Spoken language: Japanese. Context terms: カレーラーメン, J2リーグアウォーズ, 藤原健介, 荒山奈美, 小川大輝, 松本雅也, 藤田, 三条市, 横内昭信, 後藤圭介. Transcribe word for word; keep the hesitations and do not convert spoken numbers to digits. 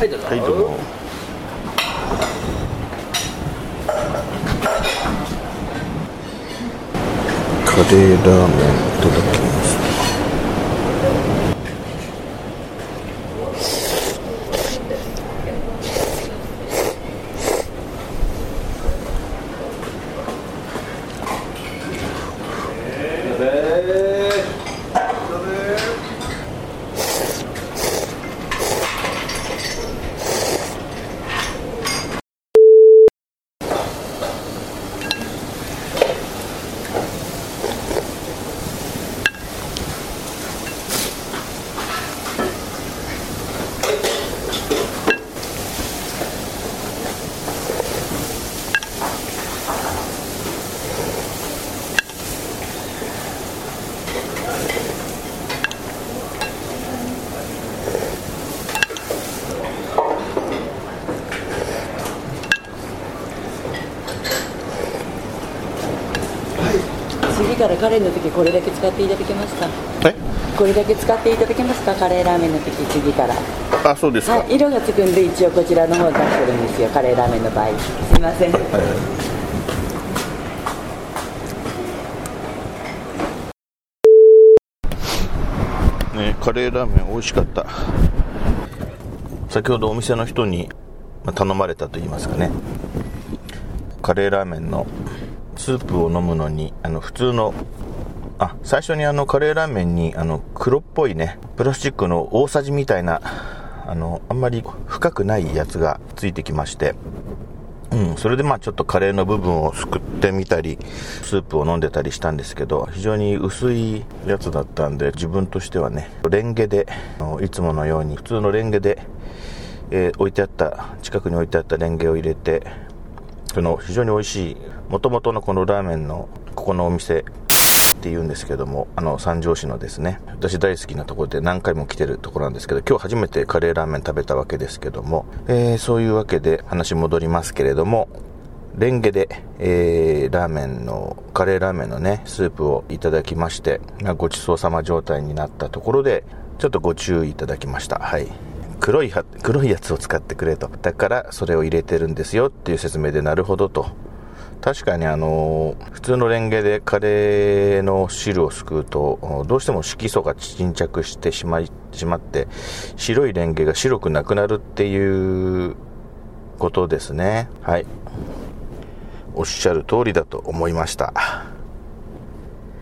はい、どうぞ。はい、どうも。カレーラーメンいただきます。えー次からカレーの時これだけ使っていただけますか？はい、これだけ使っていただけますか？カレーラーメンの時次から。あ、そうですか。はい、色がつくんで一応こちらの方出してるんですよ、カレーラーメンの場合。すいません、はいはいね、カレーラーメン美味しかった。先ほどお店の人に頼まれたと言いますかね、カレーラーメンのスープを飲むのにあの普通のあ最初にあのカレーラーメンにあの黒っぽいねプラスチックの大さじみたいなあのあんまり深くないやつがついてきまして、うん、それでまあちょっとカレーの部分をすくってみたりスープを飲んでたりしたんですけど、非常に薄いやつだったんで自分としてはねレンゲでいつものように普通のレンゲで、えー、置いてあった近くに置いてあったレンゲを入れて、この非常に美味しい元々のこのラーメンのここのお店っていうんですけども、あの三条市のですね、私大好きなところで何回も来てるところなんですけど、今日初めてカレーラーメン食べたわけですけども、えー、そういうわけで話戻りますけれども、レンゲで、えー、ラーメンのカレーラーメンのねスープをいただきまして、ごちそうさま状態になったところでちょっとご注意いただきました。はい、黒いは黒いやつを使ってくれと、だからそれを入れてるんですよっていう説明で、なるほどと。確かにあの普通のレンゲでカレーの汁をすくうとどうしても色素が沈着してしまい、しまって白いレンゲが白くなくなるっていうことですね。はい、おっしゃる通りだと思いました。